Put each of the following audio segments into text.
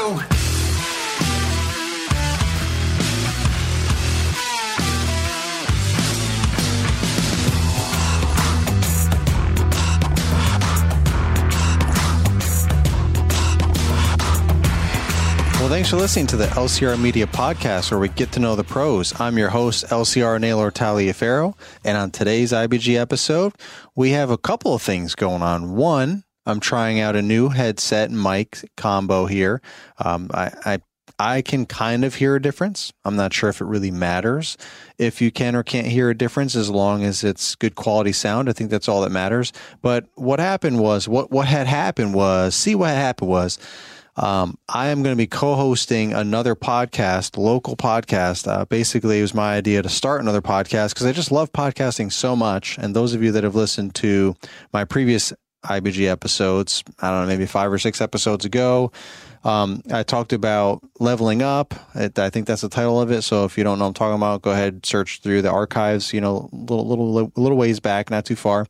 go. Well, thanks for listening to the LCR Media Podcast, where we get to know the pros. I'm your host, LCR Naylor Talia Farrow, and on today's IBG episode, we have a couple of things going on. One, I'm trying out a new headset and mic combo here. I can kind of hear a difference. I'm not sure if it really matters if you can or can't hear a difference, as long as it's good quality sound. I think that's all that matters. But what had happened was, I am going to be co-hosting another podcast, local podcast. Basically, it was my idea to start another podcast because I just love podcasting so much. And those of you that have listened to my previous IBG episodes, I don't know, maybe 5 or 6 episodes ago, I talked about leveling up. I think that's the title of it. So if you don't know what I'm talking about, go ahead, search through the archives, you know, little ways back, not too far.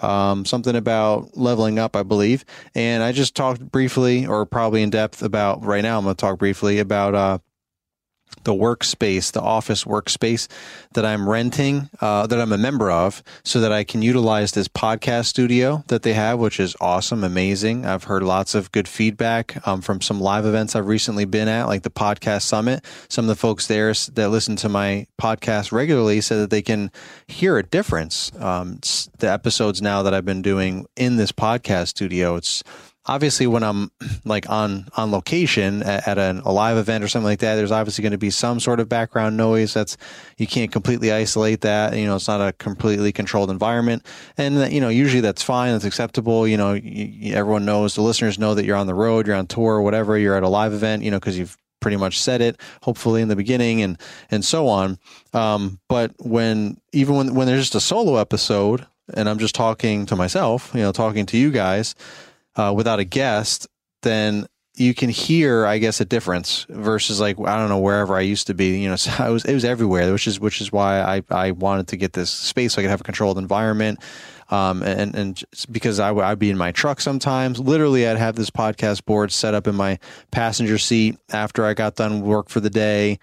Something about leveling up, I believe. And I just talked briefly, or probably in depth, about right now. I'm going to talk briefly about the workspace, the office workspace that I'm renting, that I'm a member of, so that I can utilize this podcast studio that they have, which is awesome, amazing. I've heard lots of good feedback from some live events I've recently been at, like the Podcast Summit. Some of the folks there that listen to my podcast regularly said that they can hear a difference. The episodes now that I've been doing in this podcast studio, it's obviously, when I'm like on location at a live event or something like that, there's obviously going to be some sort of background noise. You can't completely isolate that. You know, it's not a completely controlled environment. And, you know, usually that's fine. That's acceptable. You know, everyone knows, the listeners know that you're on the road, you're on tour, whatever, you're at a live event, you know, because you've pretty much said it, hopefully, in the beginning and so on. But when there's just a solo episode and I'm just talking to myself, you know, talking to you guys, without a guest, then you can hear, I guess, a difference versus, like, I don't know, wherever I used to be, you know, so it was everywhere, which is why I wanted to get this space so I could have a controlled environment. And because I'd be in my truck sometimes. Literally, I'd have this podcast board set up in my passenger seat after I got done work for the day,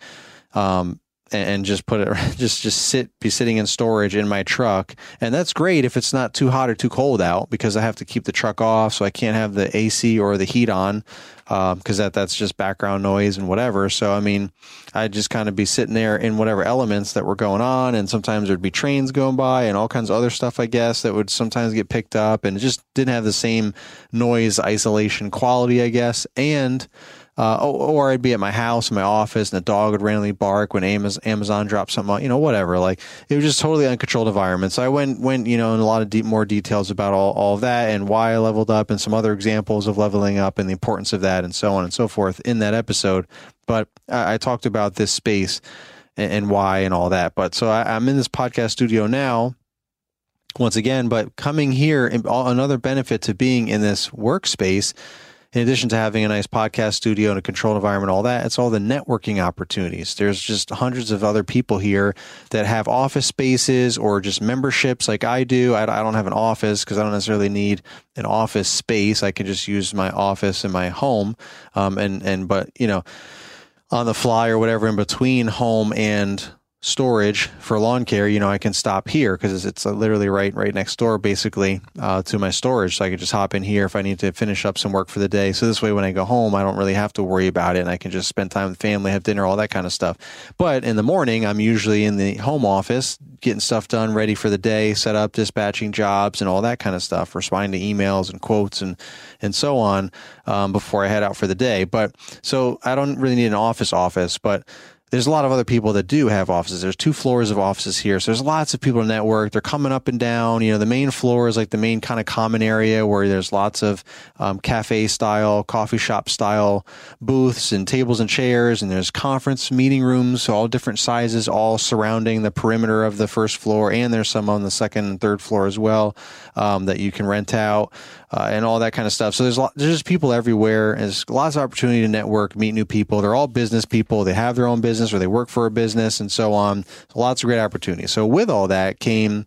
and just put it, be sitting in storage in my truck. And that's great if it's not too hot or too cold out, because I have to keep the truck off. So I can't have the AC or the heat on, because that's just background noise and whatever. So, I mean, I'd just kind of be sitting there in whatever elements that were going on. And sometimes there'd be trains going by and all kinds of other stuff, I guess, that would sometimes get picked up, and it just didn't have the same noise isolation quality, I guess. And, or I'd be at my house, in my office, and the dog would randomly bark when Amazon dropped something on, you know, whatever. Like, it was just totally uncontrolled environment. So I went, you know, in a lot of more details about all of that, and why I leveled up, and some other examples of leveling up and the importance of that, and so on and so forth, in that episode. But I talked about this space and why and all that. But so I'm in this podcast studio now, once again, but coming here, another benefit to being in this workspace, in addition to having a nice podcast studio and a controlled environment, all that, it's all the networking opportunities. There's just hundreds of other people here that have office spaces or just memberships like I do. I don't have an office because I don't necessarily need an office space. I can just use my office in my home. But, you know, on the fly or whatever, in between home and storage for lawn care, you know, I can stop here because it's literally right next door, basically, to my storage. So I could just hop in here if I need to finish up some work for the day. So this way, when I go home, I don't really have to worry about it, and I can just spend time with family, have dinner, all that kind of stuff. But in the morning, I'm usually in the home office, getting stuff done, ready for the day, set up, dispatching jobs and all that kind of stuff, responding to emails and quotes and so on, before I head out for the day. But so I don't really need an office, but there's a lot of other people that do have offices. There's 2 floors of offices here. So there's lots of people to network. They're coming up and down. You know, the main floor is like the main kind of common area where there's lots of cafe style, coffee shop style booths and tables and chairs. And there's conference meeting rooms, all different sizes, all surrounding the perimeter of the first floor. And there's some on the second and third floor as well, that you can rent out, and all that kind of stuff. So there's just people everywhere. There's lots of opportunity to network, meet new people. They're all business people. They have their own business. business or they work for a business and so on. So lots of great opportunities. So with all that came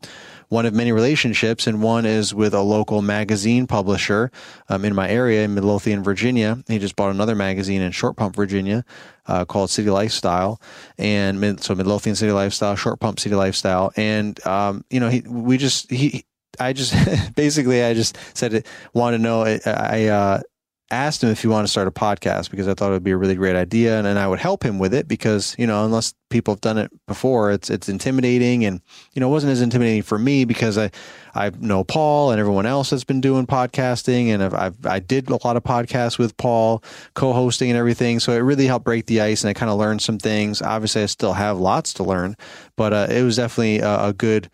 one of many relationships, and one is with a local magazine publisher in my area in Midlothian, Virginia. He just bought another magazine in Short Pump, Virginia, called City Lifestyle, and so Midlothian City Lifestyle, Short Pump City Lifestyle, and I asked him if he wanted to start a podcast because I thought it would be a really great idea, and I would help him with it because, you know, unless people have done it before, it's intimidating, and, you know, it wasn't as intimidating for me because I know Paul and everyone else that's been doing podcasting, and I did a lot of podcasts with Paul, co-hosting and everything, so it really helped break the ice, and I kind of learned some things. Obviously, I still have lots to learn, but it was definitely a good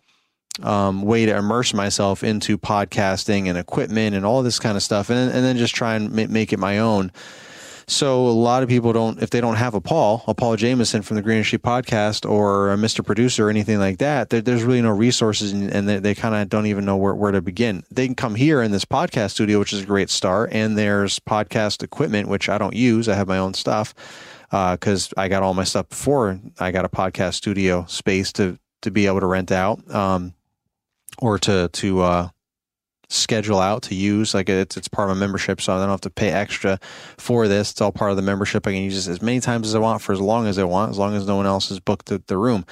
way to immerse myself into podcasting and equipment and all this kind of stuff, and then just try and make it my own. So a lot of people don't, if they don't have a Paul Jamison from the Greener Sheep podcast or a Mr. Producer or anything like that, there's really no resources, and they kind of don't even know where to begin. They can come here in this podcast studio, which is a great start, and there's podcast equipment, which I don't use. I have my own stuff because I got all my stuff before I got a podcast studio space to be able to rent out. Or to schedule out to use. Like it's part of my membership, so I don't have to pay extra for this. It's all part of the membership. I can use this as many times as I want for as long as I want, as long as no one else has booked the room.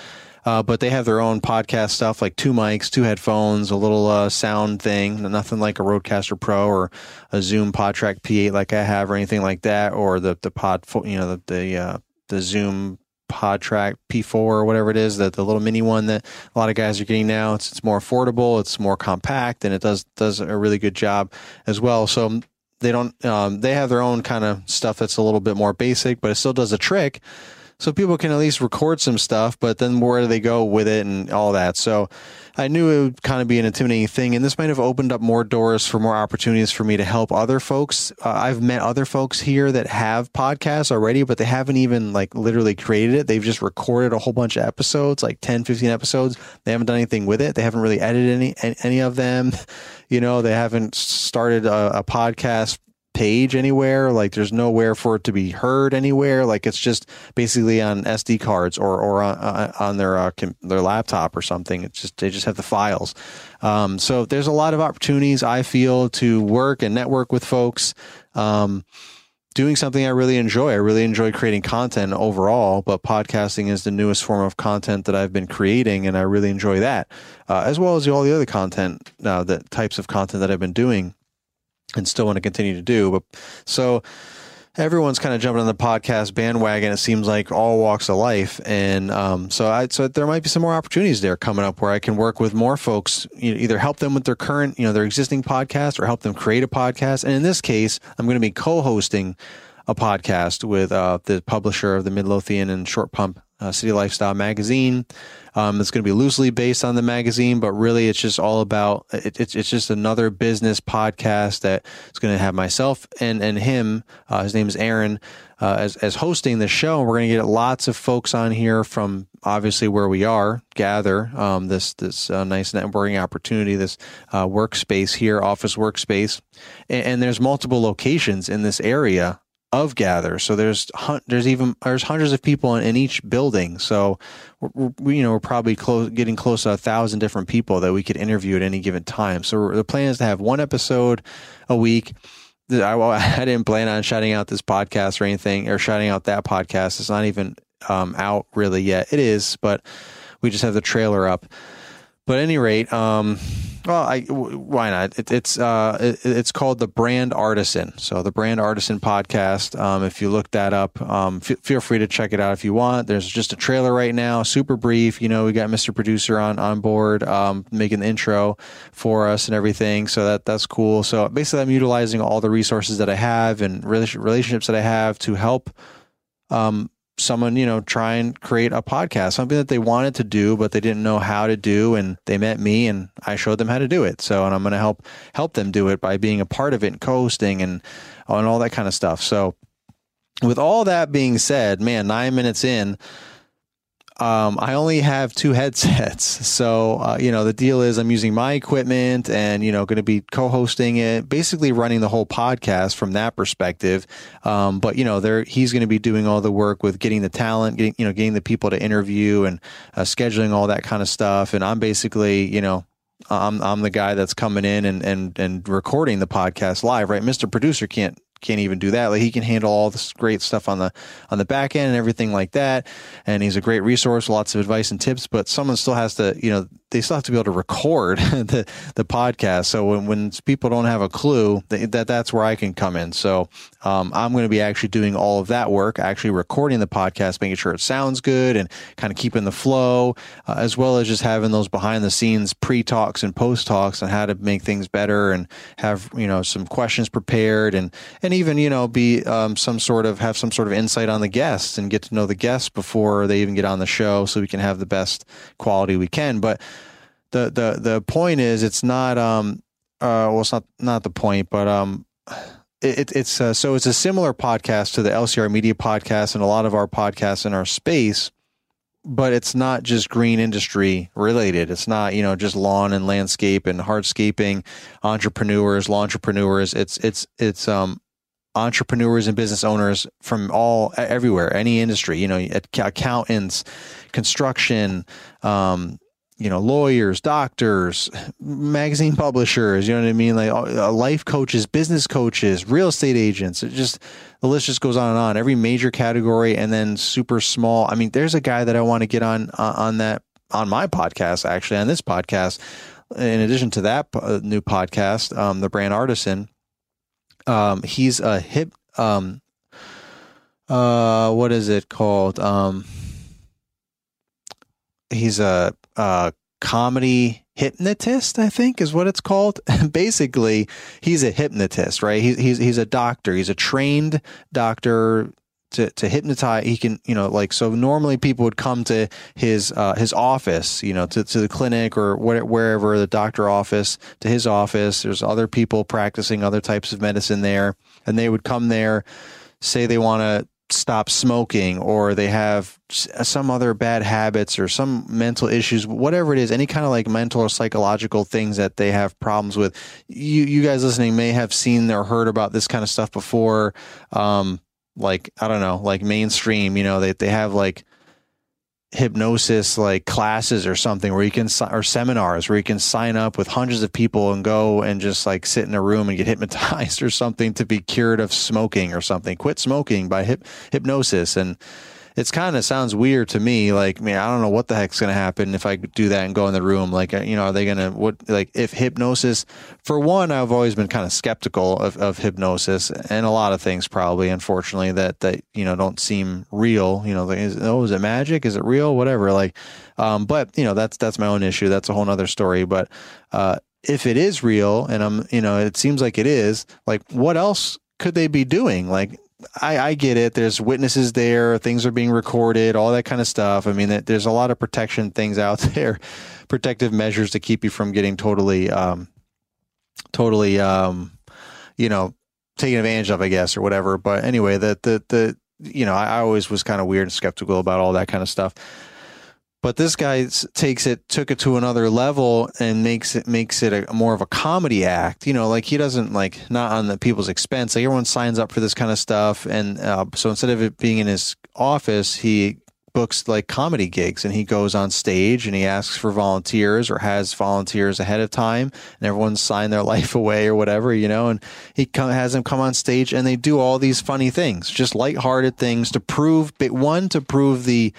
But they have their own podcast stuff, like two mics, two headphones, a little sound thing, nothing like a Rodecaster Pro or a Zoom PodTrak P8 like I have or anything like that, or the Zoom PodTrak P4 or whatever it is, that the little mini one that a lot of guys are getting now. It's more affordable, it's more compact, and it does a really good job as well. So they don't they have their own kind of stuff that's a little bit more basic, but it still does a trick. So people can at least record some stuff, but then where do they go with it and all that? So I knew it would kind of be an intimidating thing, and this might have opened up more doors for more opportunities for me to help other folks. I've met other folks here that have podcasts already, but they haven't even like literally created it. They've just recorded a whole bunch of episodes, like 10, 15 episodes. They haven't done anything with it. They haven't really edited any of them. You know, they haven't started a podcast page anywhere, like there's nowhere for it to be heard anywhere, like it's just basically on SD cards or on their laptop or something. It's just they just have the files. So there's a lot of opportunities, I feel, to work and network with folks, doing something I really enjoy. I really enjoy creating content overall, but podcasting is the newest form of content that I've been creating, and I really enjoy that, as well as all the other content, the types of content that I've been doing and still want to continue to do. But so everyone's kind of jumping on the podcast bandwagon, it seems like, all walks of life. And so there might be some more opportunities there coming up where I can work with more folks, either help them with their current, their existing podcast, or help them create a podcast. And in this case, I'm going to be co-hosting a podcast with the publisher of the Midlothian and Short Pump City Lifestyle magazine. It's going to be loosely based on the magazine, but really it's just all about it's just another business podcast that it's going to have myself and him. His name is Aaron, as hosting the show. And we're going to get lots of folks on here from obviously where we are, Gather, this nice networking opportunity, this workspace here, office workspace, and there's multiple locations in this area of Gather. So there's hundreds of people in each building. So we're probably getting close to 1,000 different people that we could interview at any given time. So the plan is to have one episode a week. I didn't plan on shouting out this podcast or anything, or shouting out that podcast. It's not even out really yet. It is, but we just have the trailer up. But at any rate, why not? It's called the Brand Artisan. So the Brand Artisan podcast. If you look that up, feel free to check it out if you want. There's just a trailer right now, super brief. We got Mr. Producer on board, making the intro for us and everything. So that's cool. So basically, I'm utilizing all the resources that I have and relationships that I have to help someone, try and create a podcast, something that they wanted to do, but they didn't know how to do. And they met me and I showed them how to do it. So, and I'm going to help them do it by being a part of it and co-hosting and all that kind of stuff. So with all that being said, man, 9 minutes in, I only have two headsets. So, you know, the deal is I'm using my equipment and, you know, going to be co-hosting it, basically running the whole podcast from that perspective. But, you know, he's going to be doing all the work with getting the talent, getting the people to interview and scheduling all that kind of stuff. And I'm basically, you know, I'm the guy that's coming in and recording the podcast live, right? Mr. Producer can't even do that. Like, he can handle all this great stuff on the back end and everything like that. And he's a great resource, lots of advice and tips, but someone still has to, you know, they still have to be able to record the podcast. So when people don't have a clue, that's where I can come in. So I'm going to be actually doing all of that work, actually recording the podcast, making sure it sounds good and kind of keeping the flow, as well as just having those behind the scenes pre-talks and post-talks on how to make things better and have, you know, some questions prepared and even, you know, be have some sort of insight on the guests and get to know the guests before they even get on the show, so we can have the best quality we can. But the point is, it's not so it's a similar podcast to the LCR Media Podcast and a lot of our podcasts in our space, but it's not just green industry related. It's not, you know, just lawn and landscape and hardscaping, entrepreneurs, lawntrepreneurs. It's entrepreneurs and business owners from everywhere, any industry, you know, accountants, construction, you know, lawyers, doctors, magazine publishers, you know what I mean? Like life coaches, business coaches, real estate agents. The list just goes on and on. Every major category, and then super small. I mean, there's a guy that I want to get on this podcast, in addition to that new podcast, the Brand Artisan. He's a what is it called? He's a comedy hypnotist, I think is what it's called. Basically, he's a hypnotist, right? He's a doctor. He's a trained doctor to hypnotize. He can, you know, like, so normally people would come to his office, you know, to the clinic or wherever, the doctor office, to his office. There's other people practicing other types of medicine there, and they would come there, say they want to stop smoking, or they have some other bad habits or some mental issues, whatever it is, any kind of like mental or psychological things that they have problems with. You guys listening may have seen or heard about this kind of stuff before. Like, I don't know, like mainstream, you know, they have like hypnosis, like classes or something where you can, or seminars where you can sign up with hundreds of people and go and just like sit in a room and get hypnotized or something to be cured of smoking or something. Quit smoking by hypnosis. And it's kind of sounds weird to me. Like, man, I don't know what the heck's going to happen if I do that and go in the room. Like, you know, are they going to, if hypnosis, for one, I've always been kind of skeptical of hypnosis and a lot of things, probably, unfortunately, that, you know, don't seem real, you know, like, is it magic? Is it real? Whatever. Like, but you know, that's my own issue. That's a whole nother story. But, if it is real, and I'm, you know, it seems like it is, like, what else could they be doing? Like, I get it. There's witnesses there. Things are being recorded, all that kind of stuff. I mean, there's a lot of protection things out there, protective measures to keep you from getting totally, you know, taken advantage of, I guess, or whatever. But anyway, the you know, I always was kind of weird and skeptical about all that kind of stuff. But this guy took it to another level and makes it more of a comedy act. You know, like, he doesn't, like, not on the people's expense. Like, everyone signs up for this kind of stuff. And so instead of it being in his office, he books like comedy gigs, and he goes on stage and he asks for volunteers, or has volunteers ahead of time, and everyone sign their life away or whatever, you know, and has them come on stage and they do all these funny things, just lighthearted things to prove the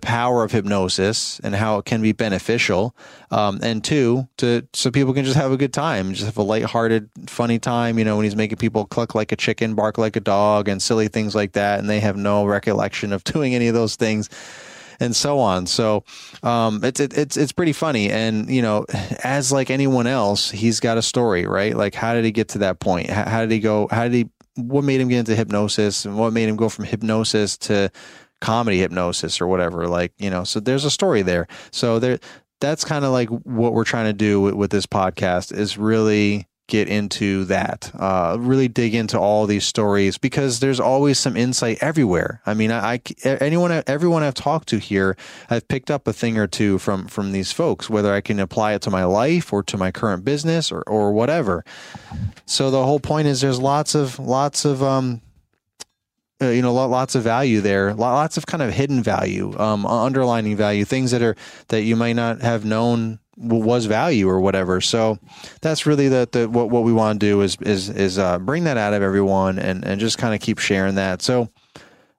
power of hypnosis and how it can be beneficial. And two, so people can just have a good time, just have a lighthearted, funny time, you know, when he's making people cluck like a chicken, bark like a dog, and silly things like that. And they have no recollection of doing any of those things, and so on. So it's pretty funny. And, you know, as like anyone else, he's got a story, right? Like, how did he get to that point? What made him get into hypnosis, and what made him go from hypnosis to comedy hypnosis or whatever? Like, you know, so there's a story there. So that's kind of like what we're trying to do with this podcast, is really get into that, really dig into all these stories, because there's always some insight everywhere. I mean, everyone I've talked to here, I've picked up a thing or two from these folks, whether I can apply it to my life or to my current business or whatever. So the whole point is there's lots of value there, lots of kind of hidden value, underlining value, things that you might not have known was value or whatever. So that's really what we want to do is bring that out of everyone and just kind of keep sharing that. So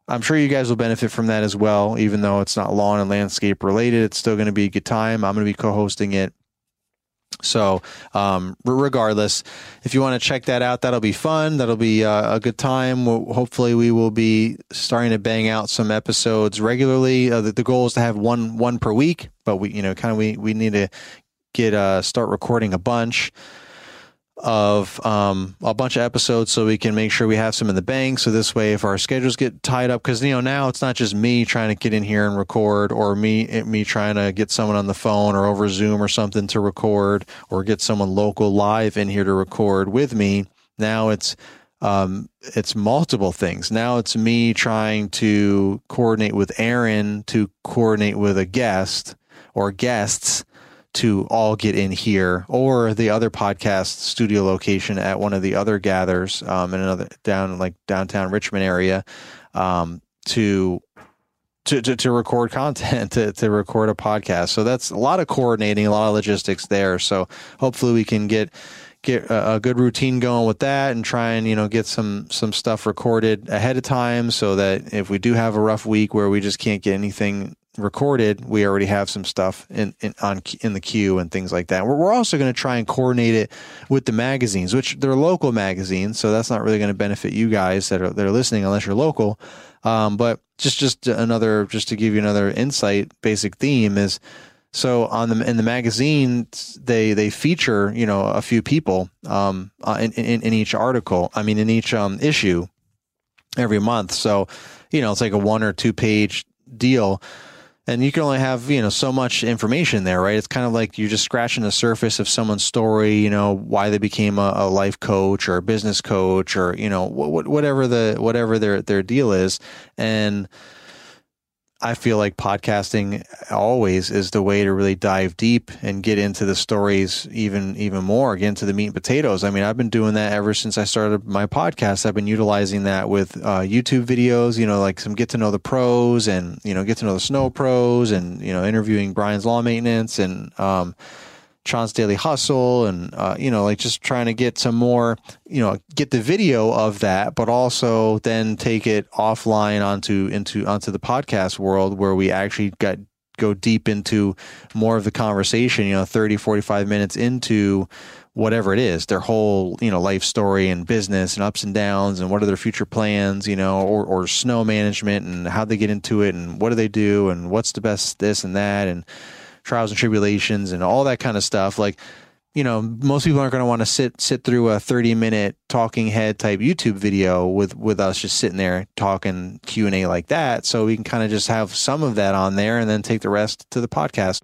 I'm sure you guys will benefit from that as well. Even though it's not lawn and landscape related, it's still going to be a good time. I'm going to be co-hosting it. So regardless, if you want to check that out, that'll be fun. That'll be a good time. Hopefully we will be starting to bang out some episodes regularly. The goal is to have one per week, but we need to start recording a bunch of episodes so we can make sure we have some in the bank. So this way, if our schedules get tied up, because now it's not just me trying to get in here and record, or me trying to get someone on the phone or over Zoom or something to record, or get someone local live in here to record with me. Now it's multiple things. Now it's me trying to coordinate with Aaron to coordinate with a guest or guests to all get in here, or the other podcast studio location at one of the other gathers in another downtown Richmond area, to record content, to record a podcast. So that's a lot of coordinating, a lot of logistics there. So hopefully we can get a good routine going with that, and try and get some stuff recorded ahead of time, so that if we do have a rough week where we just can't get anything recorded, we already have some stuff in the queue and things like that. We're also going to try and coordinate it with the magazines, which they're local magazines, so that's not really going to benefit you guys that are listening unless you're local. But just to give you another insight, basic theme is, so in the magazine, they feature a few people in each article. I mean, in each issue every month. So it's like a 1 or 2 page deal. And you can only have, so much information there, right? It's kind of like you're just scratching the surface of someone's story, why they became a life coach or a business coach, or, whatever their deal is. And I feel like podcasting always is the way to really dive deep and get into the stories even more, get into the meat and potatoes. I mean, I've been doing that ever since I started my podcast. I've been utilizing that with YouTube videos, like some get to know the pros, and, get to know the snow pros, and, interviewing Brian's Lawn Maintenance and Sean's Daily Hustle, and, just trying to get some more, get the video of that, but also then take it offline onto the podcast world, where we actually go deep into more of the conversation, 30, 45 minutes into whatever it is, their whole, life story and business and ups and downs, and what are their future plans, or snow management, and how they get into it, and what do they do, and what's the best this and that, and trials and tribulations and all that kind of stuff. Like, most people aren't going to want to sit through a 30-minute talking head type YouTube video with us just sitting there talking Q&A like that. So we can kind of just have some of that on there, and then take the rest to the podcast.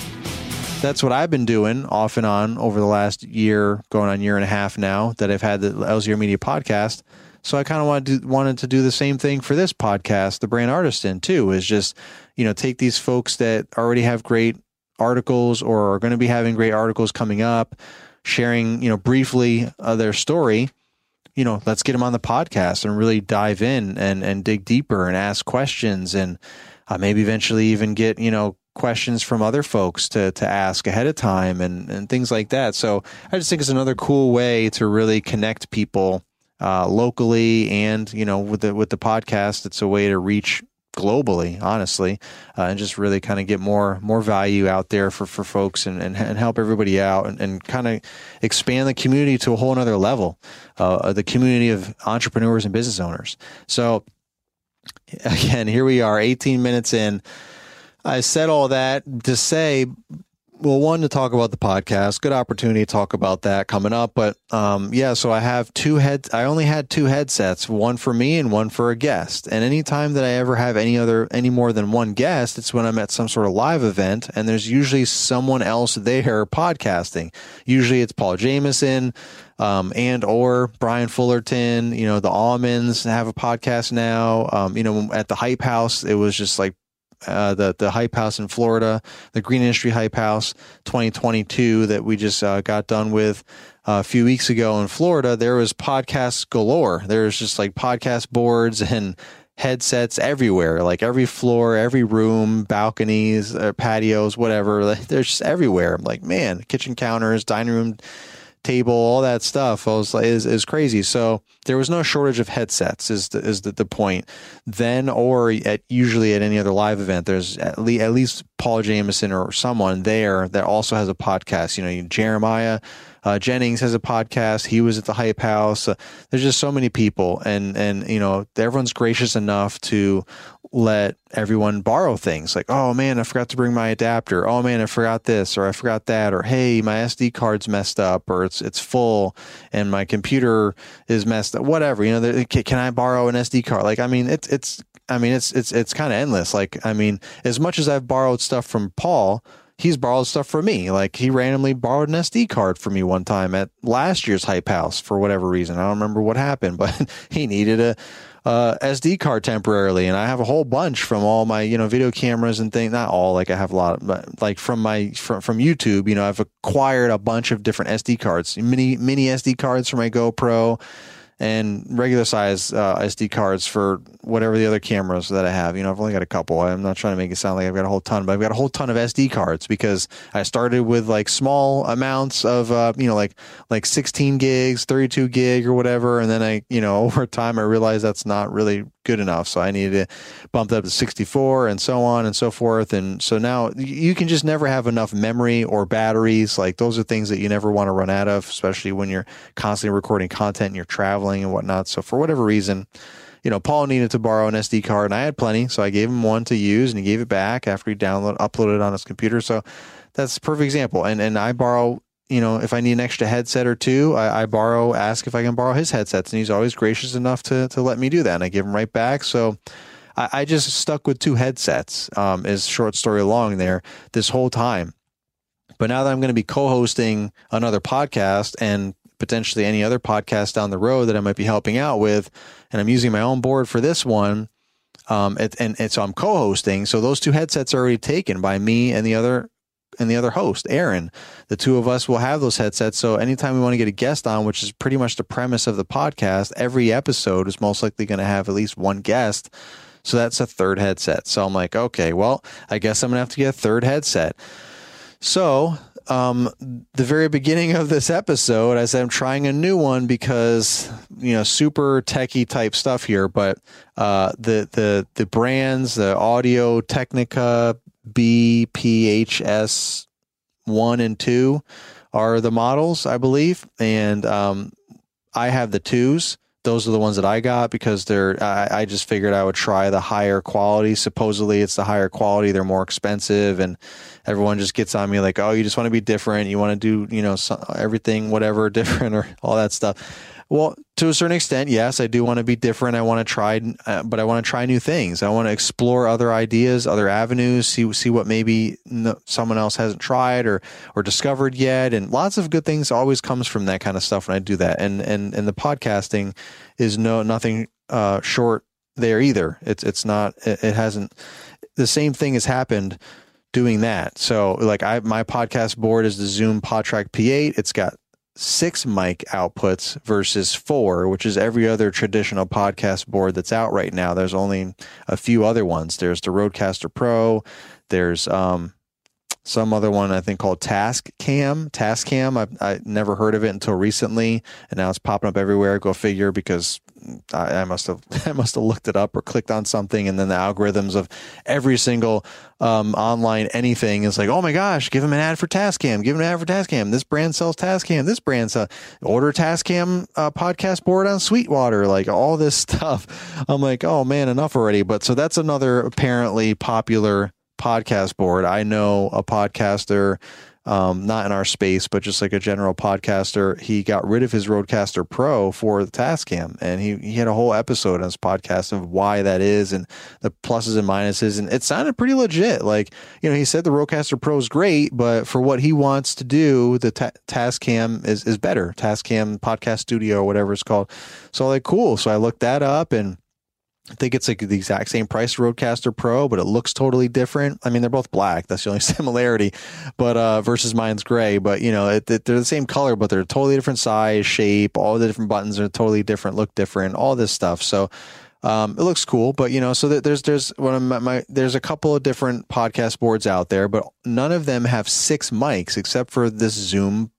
That's what I've been doing off and on over the last year, going on year and a half now, that I've had the LCR Media podcast. So I kind of wanted to do the same thing for this podcast, the Brand Artisan, too, is just, take these folks that already have great articles, or are going to be having great articles coming up, sharing, briefly their story. Let's get them on the podcast and really dive in and dig deeper and ask questions, and maybe eventually even get, questions from other folks to ask ahead of time, and things like that. So I just think it's another cool way to really connect people locally, and with the podcast, it's a way to reach globally, honestly, and just really kind of get more value out there for folks and help everybody out and kind of expand the community to a whole nother level, the community of entrepreneurs and business owners. So again, here we are 18 minutes in. I said all that to say, well, one, to talk about the podcast, good opportunity to talk about that coming up. But yeah, so I have I only had two headsets, one for me and one for a guest. And anytime that I ever have any more than one guest, it's when I'm at some sort of live event and there's usually someone else there podcasting. Usually it's Paul Jamison, and or Brian Fullerton. You know, the Almonds have a podcast now. You know, at the Hype House, it was just like, the Hype House in Florida, the Green Industry Hype House 2022 that we just got done with a few weeks ago in Florida. There was podcasts galore. There's just like podcast boards and headsets everywhere, like every floor, every room, balconies, patios, whatever. Like, they're just everywhere. I'm like, man, kitchen counters, dining room table, all that stuff. I was like, is crazy. So there was no shortage of headsets is the point then, or usually at any other live event, there's at least Paul Jamison or someone there that also has a podcast. You know, Jeremiah Jennings has a podcast. He was at the Hype House. There's just so many people and, you know, everyone's gracious enough to let everyone borrow things like, oh man, I forgot to bring my adapter. Oh man, I forgot this, or I forgot that, or hey, my SD card's messed up, or it's full and my computer is messed up, whatever, you know, can I borrow an SD card? Like, I mean, it's kind of endless. Like, I mean, as much as I've borrowed stuff from Paul, he's borrowed stuff from me. Like, he randomly borrowed an SD card from me one time at last year's Hype House for whatever reason. I don't remember what happened, but he needed a SD card temporarily. And I have a whole bunch from all my, you know, video cameras and things. Not all, like I have a lot, but like from YouTube, you know, I've acquired a bunch of different SD cards, mini SD cards for my GoPro and regular size SD cards for whatever the other cameras that I have. You know, I've only got a couple. I'm not trying to make it sound like I've got a whole ton, but I've got a whole ton of SD cards because I started with like small amounts of, you know, like 16 gigs, 32 gig or whatever. And then I, you know, over time, I realized that's not really good enough. So I needed to bump up to 64 and so on and so forth. And so now you can just never have enough memory or batteries. Like, those are things that you never want to run out of, especially when you're constantly recording content and you're traveling and whatnot. So for whatever reason, you know, Paul needed to borrow an SD card and I had plenty. So I gave him one to use and he gave it back after he uploaded it on his computer. So that's a perfect example. And I borrow, you know, if I need an extra headset or two, ask if I can borrow his headsets. And he's always gracious enough to let me do that. And I give him right back. So I just stuck with two headsets, is short story long there this whole time. But now that I'm going to be co-hosting another podcast and potentially any other podcast down the road that I might be helping out with, and I'm using my own board for this one, and so I'm co-hosting. So those two headsets are already taken by me and the other host, Aaron. The two of us will have those headsets. So anytime we want to get a guest on, which is pretty much the premise of the podcast, every episode is most likely going to have at least one guest. So that's a third headset. So I'm like, okay, well, I guess I'm gonna have to get a third headset. So the very beginning of this episode, I said I'm trying a new one because, you know, super techie type stuff here, but the brands, the Audio-Technica BPHS 1 and 2 are the models, I believe, and I have the 2s. Those are the ones that I got because I just figured I would try the higher quality. Supposedly it's the higher quality. They're more expensive and everyone just gets on me like, oh, you just want to be different. You want to do, you know, everything, whatever, different or all that stuff. Well, to a certain extent, yes, I do want to be different. I want to try, but I want to try new things. I want to explore other ideas, other avenues, see what maybe someone else hasn't tried or discovered yet. And lots of good things always comes from that kind of stuff when I do that. And the podcasting is nothing short there either. The same thing has happened doing that. So like my podcast board is the Zoom PodTrak P8. It's got 6 mic outputs versus 4, which is every other traditional podcast board that's out right now. There's only a few other ones. There's the Rodecaster Pro. There's some other one I think called Tascam. I never heard of it until recently, and now it's popping up everywhere. Go figure, because I must have looked it up or clicked on something, and then the algorithms of every single online anything is like, oh my gosh, give them an ad for Tascam, give them an ad for Tascam. This brand sells Tascam. This brand sells, order Tascam podcast board on Sweetwater. Like all this stuff. I'm like, oh man, enough already. But so that's another apparently popular podcast board. I know a podcaster, not in our space, but just like a general podcaster, he got rid of his Rodecaster Pro for the Tascam, and he had a whole episode on his podcast of why that is and the pluses and minuses, and it sounded pretty legit. Like, you know, he said the Rodecaster Pro is great, but for what he wants to do, the Tascam is better. Tascam Podcast Studio, whatever it's called. So like, cool. So I looked that up, and I think it's like the exact same price Rodecaster Pro, but it looks totally different. I mean, they're both black. That's the only similarity, but versus mine's gray. But, you know, they're the same color, but they're a totally different size, shape. All the different buttons are totally different, look different, all this stuff. So it looks cool. But, you know, so there's a couple of different podcast boards out there, but none of them have six mics except for this Zoom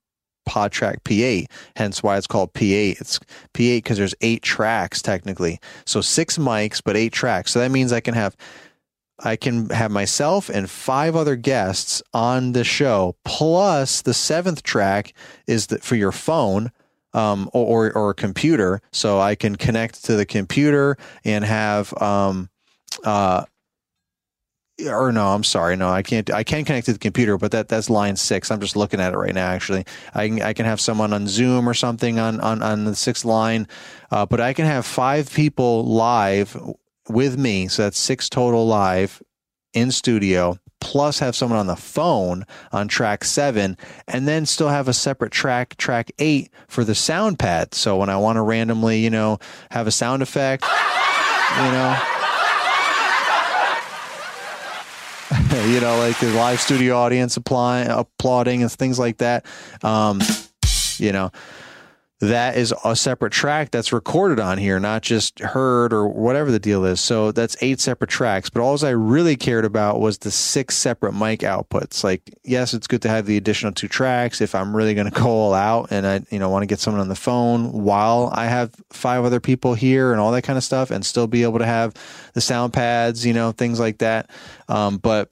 PodTrak P8, hence why it's called P8. It's P8 because there's 8 tracks technically. So 6 mics, but 8 tracks. So that means I can have myself and 5 other guests on the show. Plus the 7th track is for your phone or a computer. So I can connect to the computer and have or no, I'm sorry. No, I can't. I can connect to the computer, but that's line 6. I'm just looking at it right now. Actually, I can have someone on Zoom or something on the 6th line, but I can have 5 people live with me. So that's 6 total live in studio, plus have someone on the phone on track 7, and then still have a separate track 8 for the sound pad. So when I want to randomly, you know, have a sound effect, you know. You know, like the live studio audience applauding and things like that. You know, that is a separate track that's recorded on here, not just heard or whatever the deal is. So that's 8 separate tracks. But all I really cared about was the 6 separate mic outputs. Like, yes, it's good to have the additional 2 tracks if I'm really going to go all out and I, you know, want to get someone on the phone while I have 5 other people here and all that kind of stuff, and still be able to have the sound pads, you know, things like that. But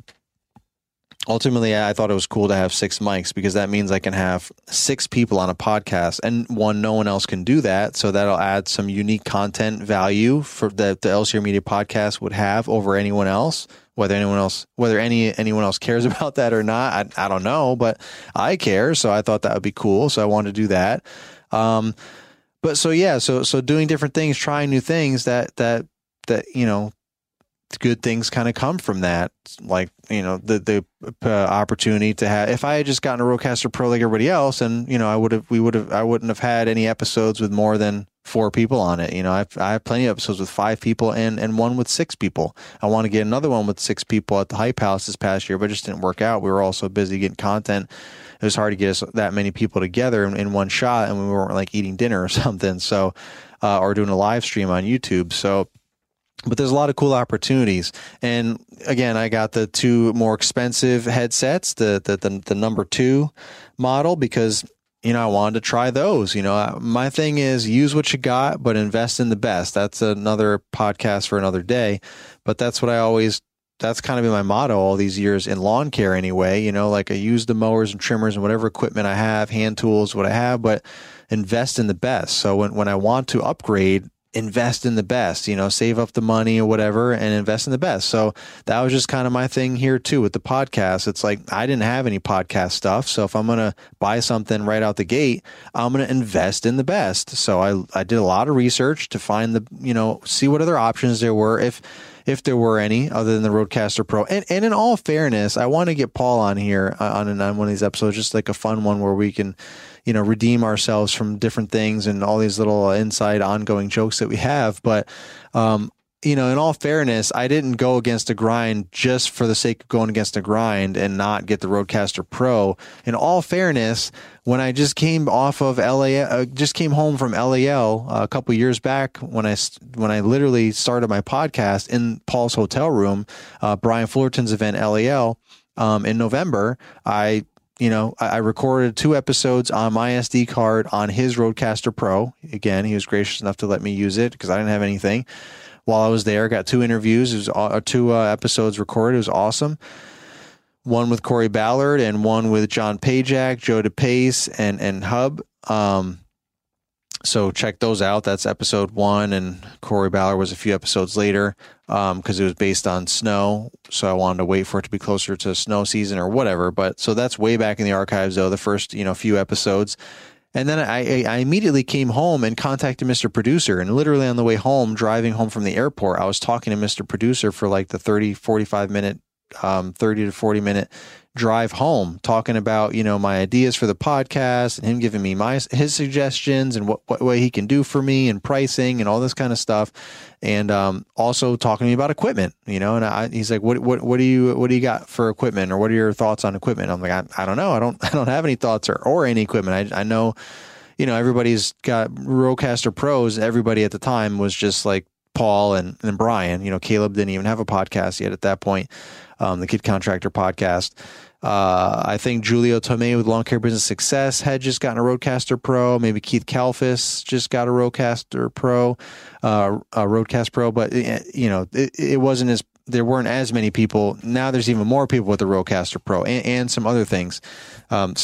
ultimately, I thought it was cool to have 6 mics, because that means I can have 6 people on a podcast, and no one else can do that. So that'll add some unique content value for that the LCR Media Podcast would have over anyone else. Whether anyone else cares about that or not, I don't know, but I care. So I thought that would be cool. So I wanted to do that. But so yeah, so doing different things, trying new things, that you know, good things kind of come from that. Like, you know, the opportunity to have, if I had just gotten a Rodecaster Pro like everybody else, and, you know, I wouldn't have had any episodes with more than 4 people on it. You know, I have plenty of episodes with 5 people and one with 6 people. I want to get another one with 6 people at the Hype House this past year, but it just didn't work out. We were all so busy getting content. It was hard to get us that many people together in one shot, and we weren't like eating dinner or something. So, or doing a live stream on YouTube. So, but there's a lot of cool opportunities. And again, I got the 2 more expensive headsets, the number 2 model, because, you know, I wanted to try those. You know, my thing is use what you got, but invest in the best. That's another podcast for another day. But that's what I always, that's kind of been my motto all these years in lawn care anyway. You know, like I use the mowers and trimmers and whatever equipment I have, hand tools, what I have, but invest in the best. So when I want to upgrade, invest in the best, you know, save up the money or whatever and invest in the best. So that was just kind of my thing here too with the podcast. It's like, I didn't have any podcast stuff. So if I'm going to buy something right out the gate, I'm going to invest in the best. So I did a lot of research to find see what other options there were, if there were any other than the Rodecaster Pro. And in all fairness, I want to get Paul on here on one of these episodes, just like a fun one where we can, you know, redeem ourselves from different things and all these little inside ongoing jokes that we have. But, you know, in all fairness, I didn't go against the grind just for the sake of going against the grind and not get the Rodecaster Pro. In all fairness, when I just came off of just came home from LAL a couple years back, when I literally started my podcast in Paul's hotel room, Brian Fullerton's event LAL, in November, I you know, I recorded 2 episodes on my SD card on his Rodecaster Pro. Again, he was gracious enough to let me use it because I didn't have anything. While I was there, got 2 interviews. It was 2 episodes recorded. It was awesome. One with Corey Ballard and one with John Pajak, Joe DePace, and Hub. So check those out. That's episode 1. And Corey Ballard was a few episodes later because it was based on snow. So I wanted to wait for it to be closer to snow season or whatever. But so that's way back in the archives, though, the first, you know, few episodes. And then I immediately came home and contacted Mr. Producer. And literally on the way home, driving home from the airport, I was talking to Mr. Producer for like the 30 to 40 minute drive home, talking about, you know, my ideas for the podcast and him giving me his suggestions and what way he can do for me and pricing and all this kind of stuff. And, also talking to me about equipment, you know, and he's like, what do you got for equipment, or what are your thoughts on equipment? I'm like, I don't know. I don't have any thoughts or any equipment. I know, you know, everybody's got Rodecaster Pros. Everybody at the time was just like Paul and Brian. You know, Caleb didn't even have a podcast yet at that point. The Kid Contractor podcast. I think Julio Tomei with Lawn Care Business Success had just gotten a Rodecaster Pro. Maybe Keith Kalfas just got a Rodecaster Pro, but you know, it wasn't as, there weren't as many people. Now there's even more people with the Rodecaster Pro and some other things. But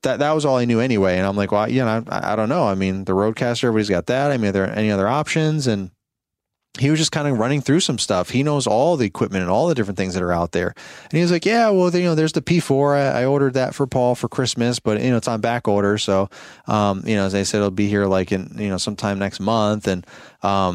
that was all I knew anyway. And I'm like, well, you know, I don't know. I mean, the Rodecaster, everybody's got that. I mean, are there any other options? And he was just kind of running through some stuff. He knows all the equipment and all the different things that are out there. And he was like, yeah, well, you know, there's the P4. I ordered that for Paul for Christmas, but, you know, it's on back order. So, you know, as I said, it'll be here like in, you know, sometime next month. And,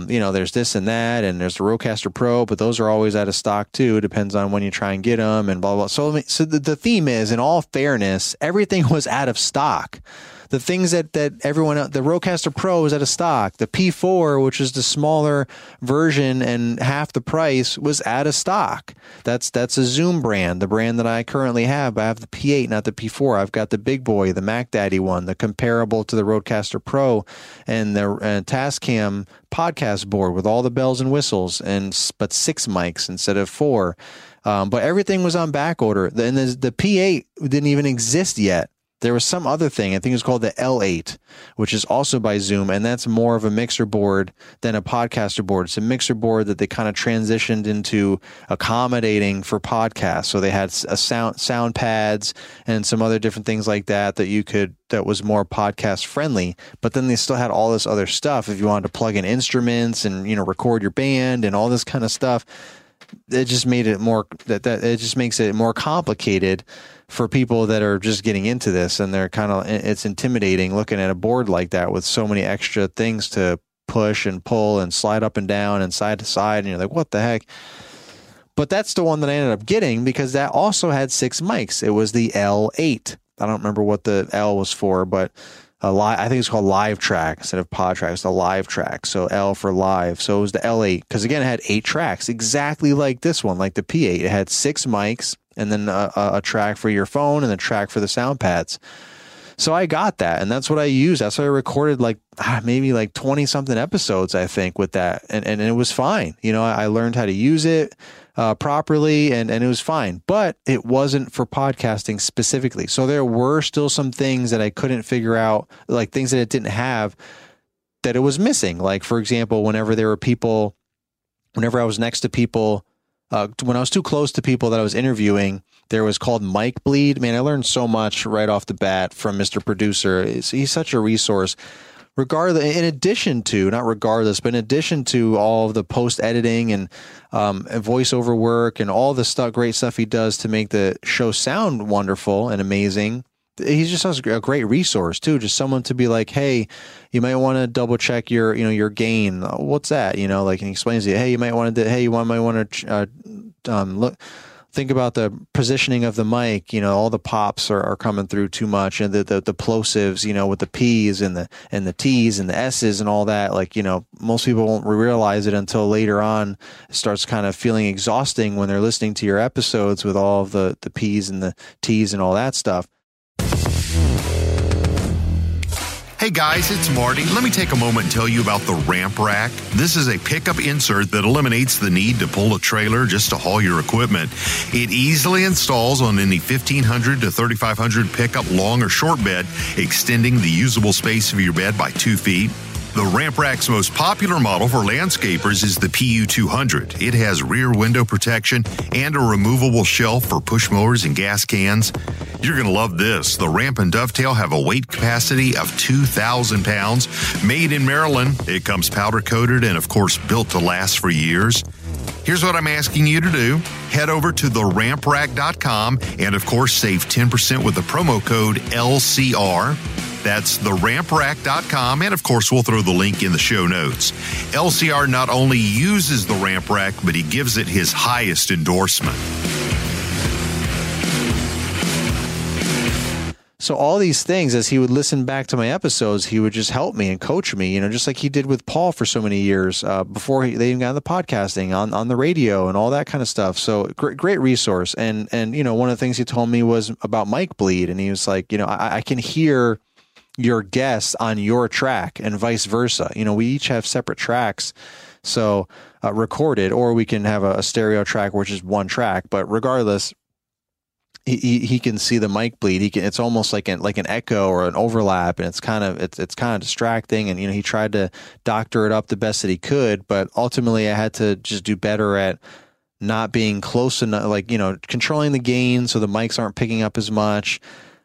you know, there's this and that, and there's the Rodecaster Pro, but those are always out of stock too. Depends on when you try and get them and blah, blah, blah. So the theme is, in all fairness, everything was out of stock. The things that everyone, the Rodecaster Pro was out of stock. The P4, which is the smaller version and half the price, was out of stock. That's a Zoom brand, the brand that I currently have. I have the P8, not the P4. I've got the big boy, the Mac Daddy one, the comparable to the Rodecaster Pro, and the Tascam podcast board with all the bells and whistles, but 6 mics instead of 4. But everything was on back order. And the P8 didn't even exist yet. There was some other thing, I think it's called the L8, which is also by Zoom, and that's more of a mixer board than a podcaster board. It's a mixer board that they kind of transitioned into accommodating for podcasts. So they had a sound pads and some other different things like that that was more podcast friendly, but then they still had all this other stuff if you wanted to plug in instruments and, you know, record your band and all this kind of stuff. It just made it more it just makes it more complicated for people that are just getting into this, and they're kind of, it's intimidating looking at a board like that with so many extra things to push and pull and slide up and down and side to side, and you're like, what the heck? But that's the one that I ended up getting because that also had 6 mics. It was the L8. I don't remember what the L was for, but I think it's called Live Track instead of PodTrak. It's the Live Track. So L for live. So it was the L8 because, again, it had 8 tracks, exactly like this one, like the P8. It had 6 mics and then a track for your phone and a track for the sound pads. So I got that, and that's what I used. That's what I recorded, like maybe like 20-something episodes, I think, with that. And it was fine. You know, I learned how to use it properly, and it was fine, but it wasn't for podcasting specifically. So there were still some things that I couldn't figure out, like things that it didn't have, that it was missing. Like, for example, whenever I was next to people, when I was too close to people that I was interviewing, there was called mic bleed. Man, I learned so much right off the bat from Mr. Producer. He's such a resource. In addition to all of the post editing and voiceover work and all the great stuff he does to make the show sound wonderful and amazing, he's just a great resource too. Just someone to be like, hey, you might want to double check your gain. What's that? You know, like, and he explains to you, hey, think about the positioning of the mic. You know, all the pops are coming through too much, and the plosives, you know, with the P's and the T's and the S's and all that. Like, you know, most people won't realize it until later on. It starts kind of feeling exhausting when they're listening to your episodes with all of the P's and the T's and all that stuff. Hey guys, it's Marty. Let me take a moment and tell you about the Ramp Rack. This is a pickup insert that eliminates the need to pull a trailer just to haul your equipment. It easily installs on any 1,500 to 3,500 pickup long or short bed, extending the usable space of your bed by 2 feet. The Ramp Rack's most popular model for landscapers is the PU200. It has rear window protection and a removable shelf for push mowers and gas cans. You're going to love this. The Ramp and Dovetail have a weight capacity of 2,000 pounds. Made in Maryland, it comes powder coated and, of course, built to last for years. Here's what I'm asking you to do. Head over to theramprack.com and, of course, save 10% with the promo code LCR. That's theramprack.com, and of course, we'll throw the link in the show notes. LCR not only uses the Ramp Rack, but he gives it his highest endorsement. So all these things, as he would listen back to my episodes, he would just help me and coach me, just like he did with Paul for so many years before they even got into podcasting, on the radio and all that kind of stuff. So great resource. And one of the things he told me was about mic bleed, and he was like, I can hear your guest on your track and vice versa. We each have separate tracks, so recorded, or we can have a stereo track, which is one track. But regardless, he can see the mic bleed. He can, it's almost like an echo or an overlap, and it's kind of distracting. And he tried to doctor it up the best that he could, but ultimately I had to just do better at not being close enough, controlling the gain so the mics aren't picking up as much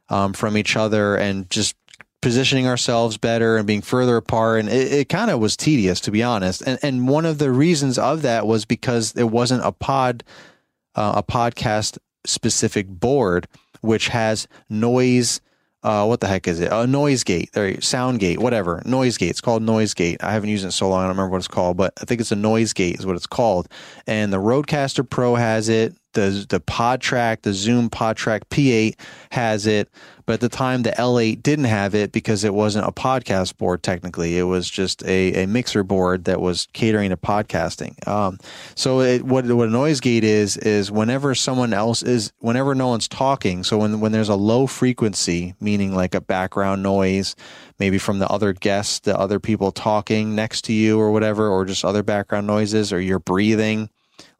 from each other, and just positioning ourselves better and being further apart. And it kind of was tedious, to be honest. And one of the reasons of that was because it wasn't a podcast specific board, which has noise. What the heck is it? A noise gate, or sound gate, whatever. Noise gate. It's called noise gate. I haven't used it in so long. I don't remember what it's called, but I think it's a noise gate is what it's called. And the Rodecaster Pro has it. The PodTrak, the Zoom PodTrak P8 has it. But at the time, the L8 didn't have it because it wasn't a podcast board technically. It was just a mixer board that was catering to podcasting. So what a noise gate is whenever no one's talking. So when there's a low frequency, meaning like a background noise, maybe from the other guests, the other people talking next to you or whatever, or just other background noises, or you're breathing,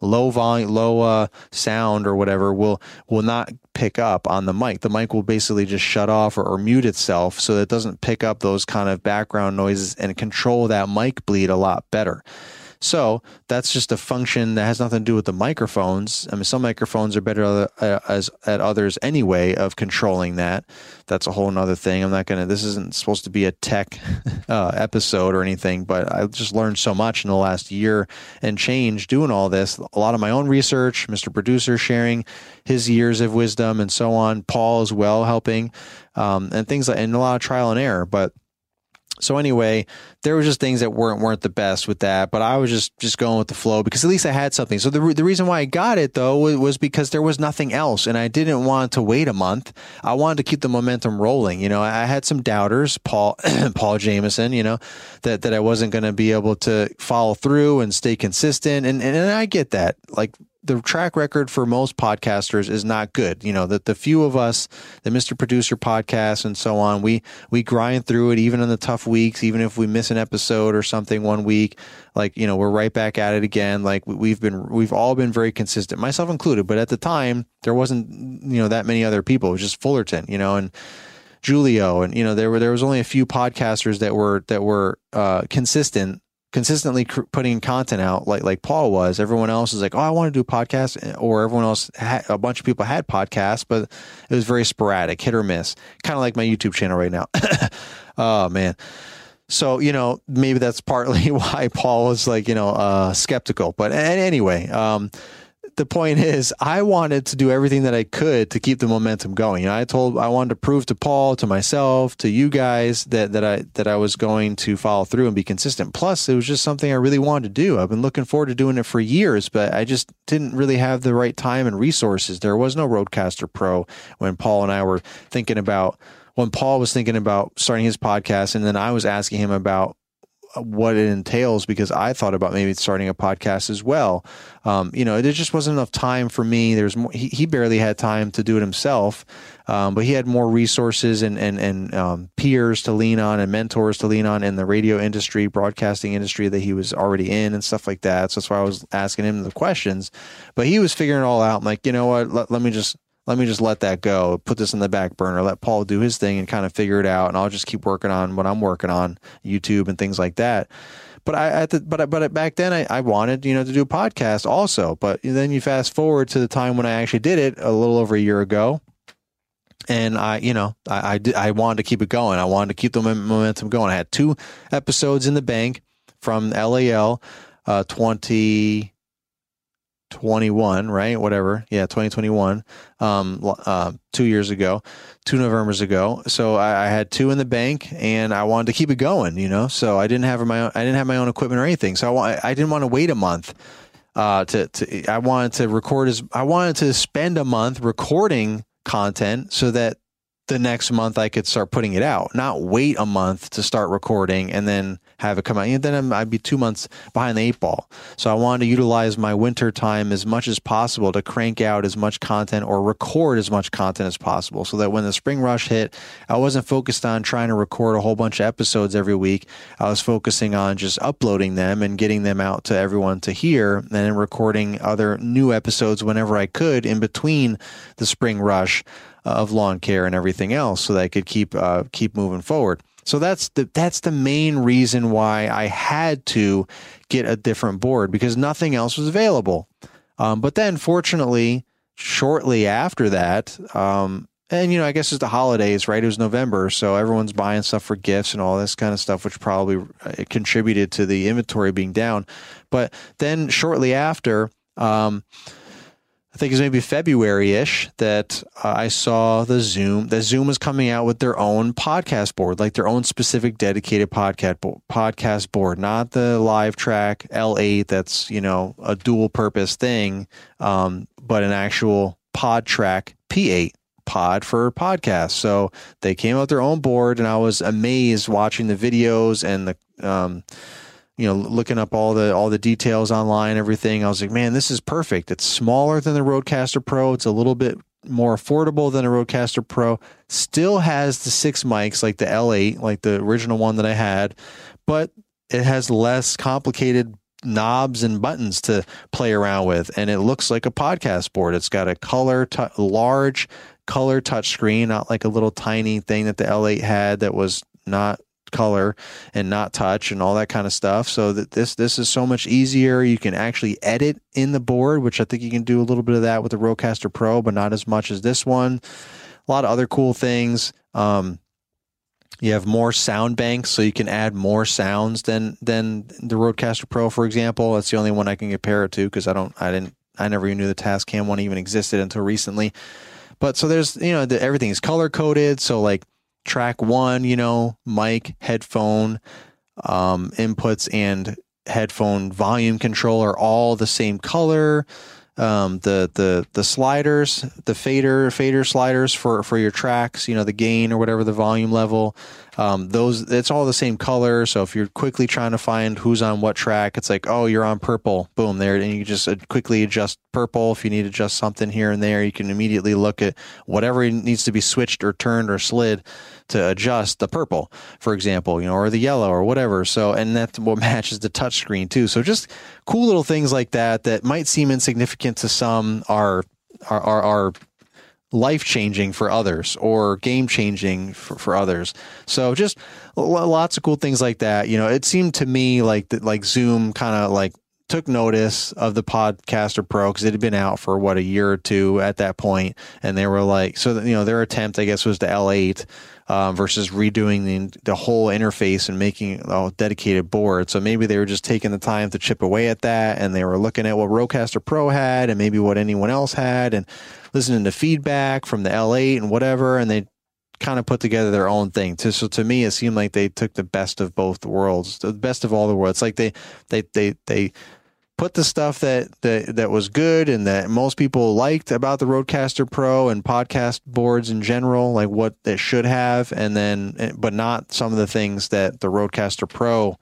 low volume, low sound or whatever will not pick up on the mic. The mic will basically just shut off or mute itself so that it doesn't pick up those kind of background noises and control that mic bleed a lot better. So that's just a function that has nothing to do with the microphones. I mean, some microphones are better at others anyway of controlling that. That's a whole nother thing. This isn't supposed to be a tech episode or anything, but I just learned so much in the last year and change doing all this. A lot of my own research, Mr. Producer sharing his years of wisdom and so on, Paul as well helping, and things like, and a lot of trial and error, but. So anyway, there were just things that weren't the best with that, but I was just going with the flow because at least I had something. So the reason why I got it though was because there was nothing else, and I didn't want to wait a month. I wanted to keep the momentum rolling. I had some doubters, Paul Jamison, that I wasn't going to be able to follow through and stay consistent, and I get that. Like, the track record for most podcasters is not good. That the few of us, the Mr. Producer podcast and so on, we grind through it even on the tough weeks, even if we miss an episode or something one week, we're right back at it again. Like we've all been very consistent, myself included, but at the time there wasn't, that many other people. It was just Fullerton, and Julio. And, there was only a few podcasters that were consistently putting content out like Paul was. Everyone else is like, oh, I want to do podcasts, or everyone else, a bunch of people had podcasts, but it was very sporadic, hit or miss, kind of like my YouTube channel right now. Oh man. So, maybe that's partly why Paul was like, skeptical, but anyway, the point is I wanted to do everything that I could to keep the momentum going. I wanted to prove to Paul, to myself, to you guys that I was going to follow through and be consistent. Plus it was just something I really wanted to do. I've been looking forward to doing it for years, but I just didn't really have the right time and resources. There was no Rodecaster Pro when Paul and I were thinking about starting his podcast. And then I was asking him about what it entails, because I thought about maybe starting a podcast as well. You know, there just wasn't enough time for me. There's more, he barely had time to do it himself, but he had more resources and peers to lean on and mentors to lean on in the radio industry, broadcasting industry that he was already in and stuff like that. So that's why I was asking him the questions, but he was figuring it all out. I'm like, you know what, let me just let that go, put this in the back burner, let Paul do his thing and kind of figure it out. And I'll just keep working on what I'm working on, YouTube and things like that. But back then I wanted, you know, to do a podcast also, but then you fast forward to the time when I actually did it a little over a year ago. And I wanted to keep it going. I wanted to keep the momentum going. I had 2 episodes in the bank from LAL, 2021, right? Whatever. Yeah. 2021, 2 years ago, 2 Novembers ago. So I had 2 in the bank and I wanted to keep it going, you know, so I didn't have my own equipment or anything. So I didn't want to wait a month, I wanted to spend a month recording content so that the next month I could start putting it out, not wait a month to start recording and then have it come out. And then I'd be 2 months behind the 8 ball. So I wanted to utilize my winter time as much as possible to crank out as much content or record as much content as possible, so that when the spring rush hit, I wasn't focused on trying to record a whole bunch of episodes every week. I was focusing on just uploading them and getting them out to everyone to hear, and then recording other new episodes whenever I could in between the spring rush of lawn care and everything else, so that I could keep moving forward. So that's the main reason why I had to get a different board, because nothing else was available. But then fortunately, shortly after that, and you know, I guess it's the holidays, right? It was November. So everyone's buying stuff for gifts and all this kind of stuff, which probably contributed to the inventory being down. But then shortly after, I think it was maybe February-ish that I saw that Zoom was coming out with their own podcast board, like their own specific dedicated podcast board, not the Live Track L8 that's, you know, a dual purpose thing, but an actual PodTrak P8, pod for podcast. So they came out with their own board, and I was amazed watching the videos and the, you know, looking up all the details online, everything. I was like, man, this is perfect. It's smaller than the Rodecaster Pro. It's a little bit more affordable than a Rodecaster Pro. Still has the 6 mics, like the L8, like the original one that I had, but it has less complicated knobs and buttons to play around with. And it looks like a podcast board. It's got a large color touch screen, not like a little tiny thing that the L8 had that was not color and not touch and all that kind of stuff. So that this is so much easier. You can actually edit in the board, which I think you can do a little bit of that with the Rodecaster Pro, but not as much as this one. A lot of other cool things. You have more sound banks, so you can add more sounds than the Rodecaster Pro, for example. That's the only one I can compare it to, because I never even knew the Tascam one even existed until recently. But so there's, you know, everything is color coded. So like track 1, you know, mic, headphone, inputs and headphone volume control are all the same color. The sliders, the fader sliders for your tracks, you know, the gain or whatever, the volume level, those, it's all the same color. So if you're quickly trying to find who's on what track, it's like, oh, you're on purple, boom, there. And you just quickly adjust purple. If you need to adjust something here and there, you can immediately look at whatever needs to be switched or turned or slid to adjust the purple, for example, you know, or the yellow or whatever. So, and that's what matches the touch screen too. So just cool little things like that, that might seem insignificant to some, are life-changing for others, or game-changing for others. So just lots of cool things like that. You know, it seemed to me like Zoom kind of like took notice of the Rodecaster Pro, because it had been out for what, a year or 2 at that point, and they were like, so you know, their attempt, I guess, was the L8 versus redoing the whole interface and making a dedicated board. So maybe they were just taking the time to chip away at that, and they were looking at what Rodecaster Pro had and maybe what anyone else had, and listening to feedback from the L8 and whatever, and they kind of put together their own thing. So to me, it seemed like they took the best of both worlds, the best of all the worlds. Like they put the stuff that was good and that most people liked about the Rodecaster Pro and podcast boards in general, like what it should have, but not some of the things that the Rodecaster Pro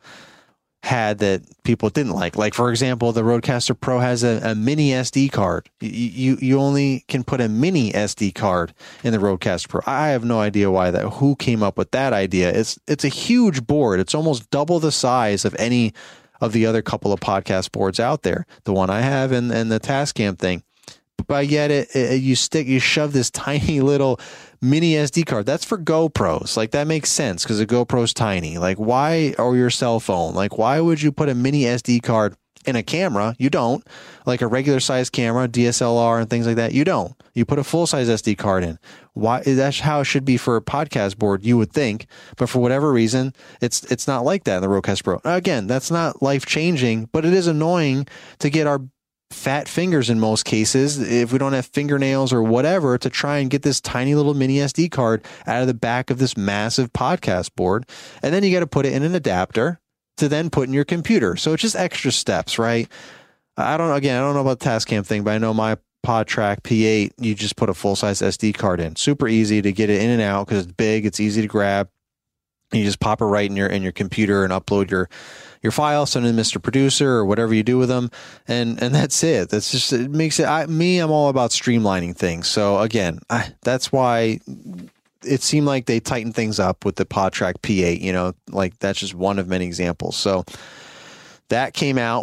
had that people didn't like. Like, for example, the Rodecaster Pro has a mini SD card. You only can put a mini SD card in the Rodecaster Pro. I have no idea why that, who came up with that idea. It's a huge board. It's almost double the size of any of the other couple of podcast boards out there, the one I have and the Tascam thing. But yet you shove this tiny little mini SD card. That's for GoPros. Like, that makes sense because the GoPro's tiny. Like, why, or your cell phone? Like, why would you put a mini SD card in a camera? You don't. Like a regular size camera, DSLR and things like that, you don't. You put a full size SD card in. Why? That's how it should be for a podcast board, you would think. But for whatever reason, it's not like that in the Rodecaster Pro. Again, that's not life changing, but it is annoying to get our fat fingers in most cases, if we don't have fingernails or whatever, to try and get this tiny little mini SD card out of the back of this massive podcast board. And then you got to put it in an adapter to then put in your computer. So it's just extra steps, right? I don't know about the Tascam thing, but I know my PodTrak P8, you just put a full-size SD card in. Super easy to get it in and out because it's big, it's easy to grab. You just pop it right in your computer and upload your file, send it to Mr. Producer or whatever you do with them. And that's it. That's just, it makes it, I'm all about streamlining things. So again, that's why it seemed like they tightened things up with the PodTrak P8, you know, like that's just one of many examples. So that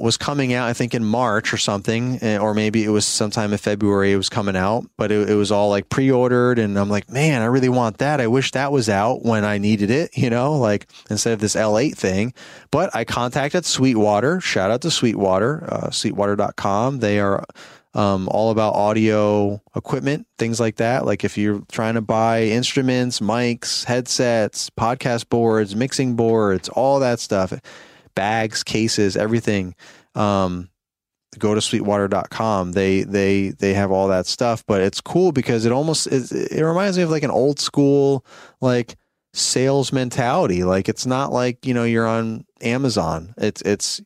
was coming out, I think in March or something, or maybe it was sometime in February it was coming out, but it was all like pre-ordered. And I'm like, man, I really want that. I wish that was out when I needed it, you know, like instead of this L8 thing. But I contacted Sweetwater, shout out to Sweetwater, sweetwater.com. They are all about audio equipment, things like that. Like if you're trying to buy instruments, mics, headsets, podcast boards, mixing boards, all that stuff, bags, cases, everything, go to sweetwater.com. They have all that stuff, but it's cool because it reminds me of like an old school, like sales mentality. Like, it's not like, you know, you're on Amazon,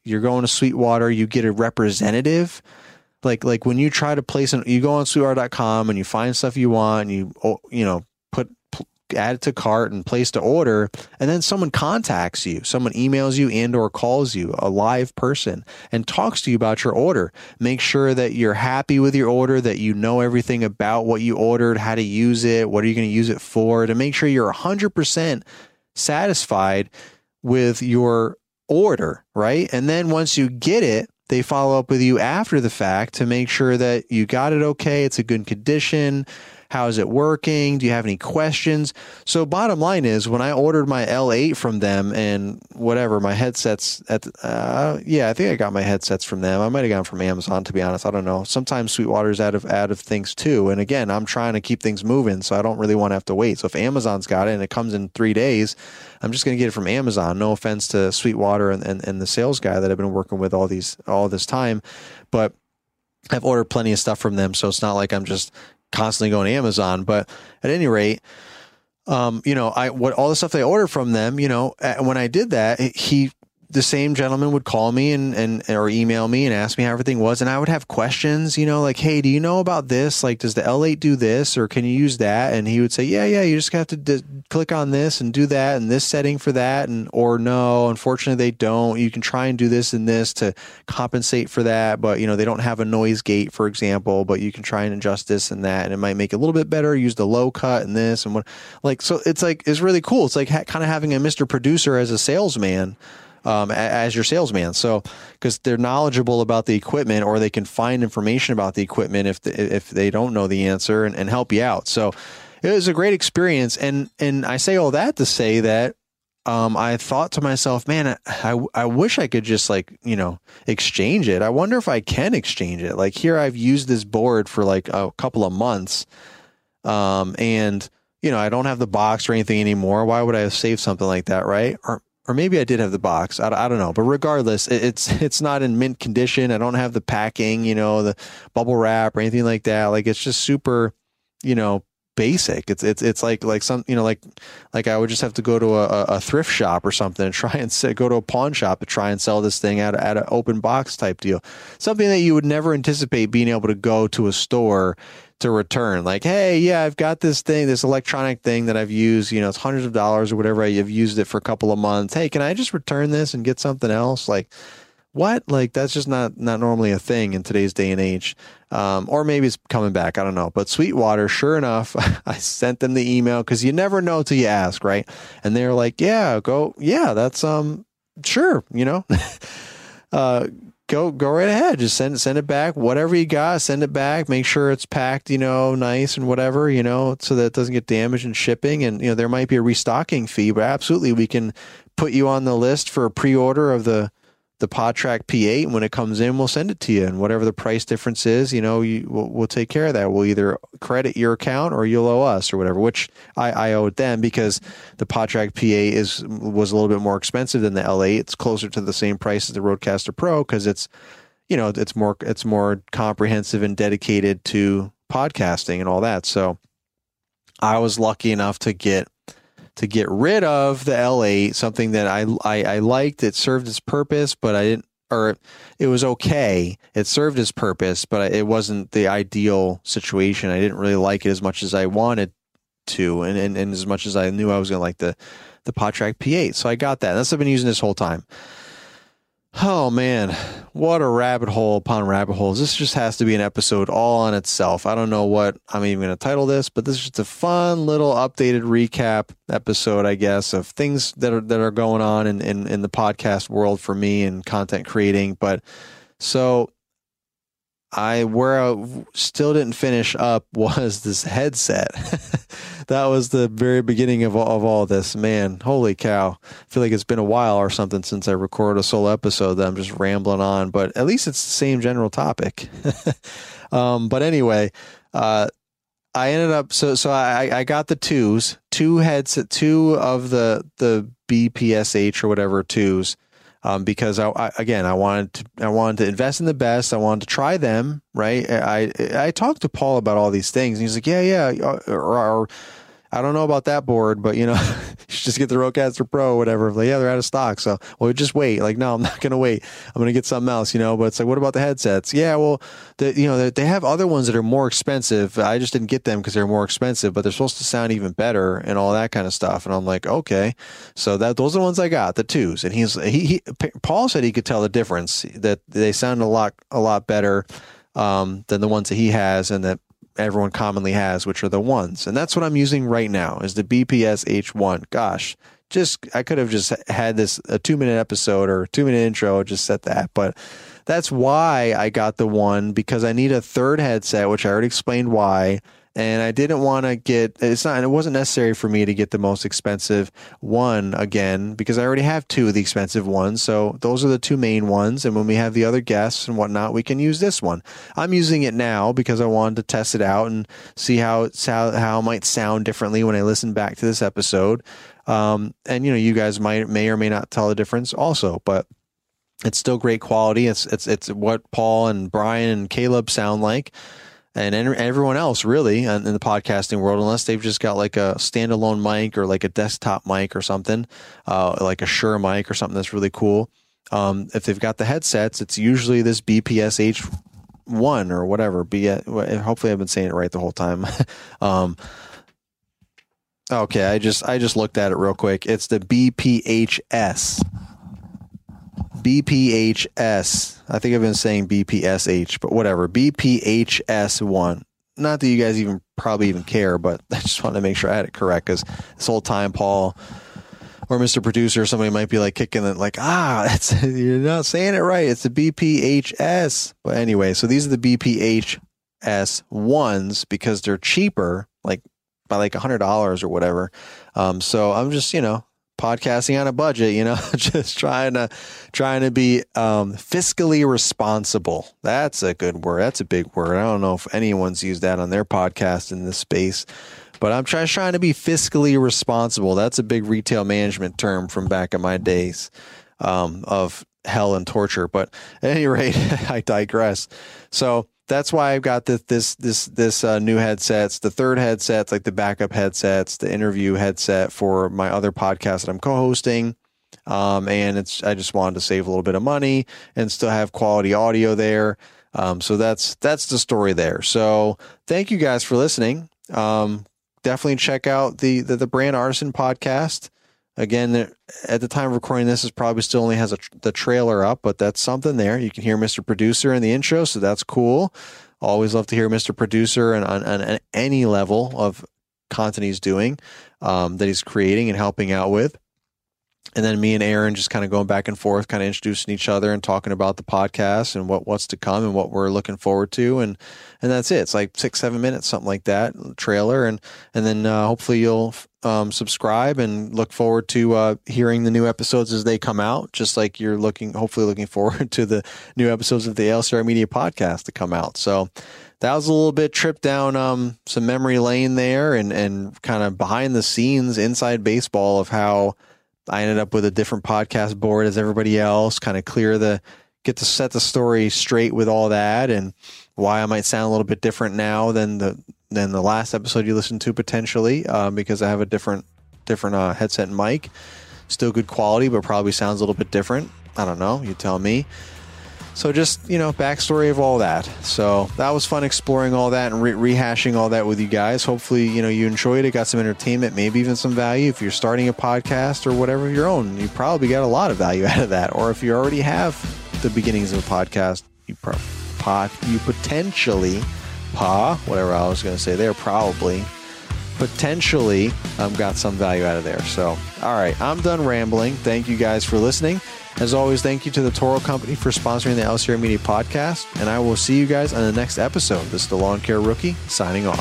you're going to Sweetwater, you get a representative. Like when you try to place you go on sweetwater.com and you find stuff you want and you add it to cart and place to order, and then someone contacts you, someone emails you and or calls you, a live person, and talks to you about your order. Make sure that you're happy with your order, that you know everything about what you ordered, how to use it, what are you going to use it for, to make sure you're 100% satisfied with your order, right? And then once you get it, they follow up with you after the fact to make sure that you got it okay, it's a good condition, how is it working, do you have any questions? So bottom line is, when I ordered my L8 from them and whatever, my headsets, I think I got my headsets from them. I might have gotten from Amazon, to be honest. I don't know. Sometimes Sweetwater's out of things too. And again, I'm trying to keep things moving, so I don't really want to have to wait. So if Amazon's got it and it comes in 3 days, I'm just going to get it from Amazon. No offense to Sweetwater and the sales guy that I've been working with all this time, but I've ordered plenty of stuff from them. So it's not like I'm just constantly going to Amazon. But at any rate, all the stuff I ordered from them, you know, when I did that, the same gentleman would call me or email me and ask me how everything was. And I would have questions, you know, like, hey, do you know about this? Like, does the L8 do this, or can you use that? And he would say, yeah, you just have to click on this and do that and this setting for that. And, or no, unfortunately they don't, you can try and do this and this to compensate for that. But, you know, they don't have a noise gate, for example, but you can try and adjust this and that, and it might make it a little bit better. Use the low cut and this and what, like, so it's like, it's really cool. It's like kind of having a Mr. Producer as a salesman. As your salesman. So, because they're knowledgeable about the equipment, or they can find information about the equipment if they don't know the answer, and help you out. So it was a great experience. And I say all that to say that I thought to myself, man, I wish I could just, like, you know, exchange it. I wonder if I can exchange it. Like, here I've used this board for like a couple of months. And, you know, I don't have the box or anything anymore. Why would I have saved something like that? Right. Or maybe I did have the box. I don't know. But regardless, it's not in mint condition. I don't have the packing, you know, the bubble wrap or anything like that. Like, it's just super, you know, basic. It's like some, you know, like I would just have to go to a thrift shop or something and try and go to a pawn shop to try and sell this thing at an open box type deal. Something that you would never anticipate being able to go to a store to return. Like, hey, yeah, I've got this thing, this electronic thing that I've used, you know, it's hundreds of dollars or whatever. I've used it for a couple of months. Hey, can I just return this and get something else? Like, what? Like, that's just not normally a thing in today's day and age. Or maybe it's coming back. I don't know. But Sweetwater, sure enough, I sent them the email because you never know till you ask, right? And they're like, yeah, go. Yeah, that's sure. You know, go right ahead. Just send it back. Whatever you got, send it back. Make sure it's packed, you know, nice and whatever, you know, so that it doesn't get damaged in shipping. And, you know, there might be a restocking fee, but absolutely we can put you on the list for a pre-order of the PodTrak P8, and when it comes in, we'll send it to you. And whatever the price difference is, you know, we'll take care of that. We'll either credit your account or you'll owe us or whatever, which I owed them because the PodTrak P8 was a little bit more expensive than the L8. It's closer to the same price as the Rodecaster Pro because it's, you know, it's more comprehensive and dedicated to podcasting and all that. So I was lucky enough to get rid of the L8, something that I liked. It served its purpose, but I didn't, or it was okay. It served its purpose, but it wasn't the ideal situation. I didn't really like it as much as I wanted to, and as much as I knew I was going to like the PodTrak P8. So I got that. That's what I've been using this whole time. Oh man, what a rabbit hole upon rabbit holes. This just has to be an episode all on itself. I don't know what I'm even going to title this, but this is just a fun little updated recap episode, I guess, of things that are going on in the podcast world for me and content creating. But so I still didn't finish up was this headset. That was the very beginning of all this, man. Holy cow. I feel like it's been a while or something since I recorded a solo episode that I'm just rambling on, but at least it's the same general topic. But anyway, I ended up, so I got the two headset, two of the BPSH or whatever twos. Because I wanted to invest in the best. I wanted to try them, right? I talked to Paul about all these things, and he's like, yeah, or I don't know about that board, but you know, you should just get the Rodecaster Pro or whatever. Like, yeah, they're out of stock, so well, just wait. Like, no, I'm not gonna wait. I'm gonna get something else, you know. But it's like, what about the headsets? Yeah, well, they have other ones that are more expensive. I just didn't get them because they're more expensive, but they're supposed to sound even better and all that kind of stuff. And I'm like, okay, so those are the ones I got, the twos. And Paul said he could tell the difference, that they sound a lot better than the ones that he has, and that everyone commonly has, which are the ones. And that's what I'm using right now, is the BPSH1. Gosh, I could have just had this a 2-minute episode or 2-minute intro, just said that. But that's why I got the one, because I need a third headset, which I already explained why. And I didn't want to get, it wasn't necessary for me to get the most expensive one again, because I already have two of the expensive ones. So those are the two main ones. And when we have the other guests and whatnot, we can use this one. I'm using it now because I wanted to test it out and see how it might sound differently when I listen back to this episode. And you know, you guys may or may not tell the difference also, but it's still great quality. It's what Paul and Brian and Caleb sound like. And everyone else really in the podcasting world, unless they've just got like a standalone mic or like a desktop mic or something, like a Shure mic or something that's really cool. If they've got the headsets, it's usually this BPSH1 or whatever. Hopefully I've been saying it right the whole time. Okay, I just looked at it real quick. It's the BPHS. BPHS. I think I've been saying BPSH, but whatever. BPHS1. Not that you guys even probably even care, but I just wanted to make sure I had it correct, because this whole time Paul or Mr. Producer or somebody might be like kicking it, like, you're not saying it right. It's the BPHS. But anyway, so these are the BPHS ones because they're cheaper, like by like $100 or whatever. So I'm just, you know, podcasting on a budget, you know, just trying to be fiscally responsible. That's a good word. That's a big word. I don't know if anyone's used that on their podcast in this space, but I'm trying to be fiscally responsible. That's a big retail management term from back in my days of hell and torture. But at any rate, I digress. So that's why I've got this new headsets, the third headsets, like the backup headsets, the interview headset for my other podcast that I'm co-hosting. And I just wanted to save a little bit of money and still have quality audio there. So that's the story there. So thank you guys for listening. Definitely check out the Brand Artisan podcast. Again, at the time of recording this, is probably still only has the trailer up, but that's something there. You can hear Mr. Producer in the intro, so that's cool. Always love to hear Mr. Producer and on any level of content he's doing, that he's creating and helping out with. And then me and Aaron just kind of going back and forth, kind of introducing each other and talking about the podcast and what's to come and what we're looking forward to. And that's it. It's like 6-7 minutes, something like that, trailer. And then hopefully you'll subscribe and look forward to hearing the new episodes as they come out, just like you're hopefully looking forward to the new episodes of the LCR Media Podcast to come out. So that was a little bit trip down some memory lane there and kind of behind the scenes inside baseball of how I ended up with a different podcast board as everybody else, kind of get to set the story straight with all that and why I might sound a little bit different now than the last episode you listened to potentially, because I have a different headset and mic, still good quality, but probably sounds a little bit different. I don't know. You tell me. So just, backstory of all that. So that was fun exploring all that and rehashing all that with you guys. Hopefully, you enjoyed it, got some entertainment, maybe even some value. If you're starting a podcast or whatever of your own, you probably got a lot of value out of that. Or if you already have the beginnings of a podcast, you potentially got some value out of there. So, all right, I'm done rambling. Thank you guys for listening. As always, thank you to the Toro Company for sponsoring the LCR Media Podcast, and I will see you guys on the next episode. This is the Lawn Care Rookie, signing off.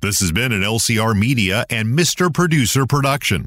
This has been an LCR Media and Mr. Producer production.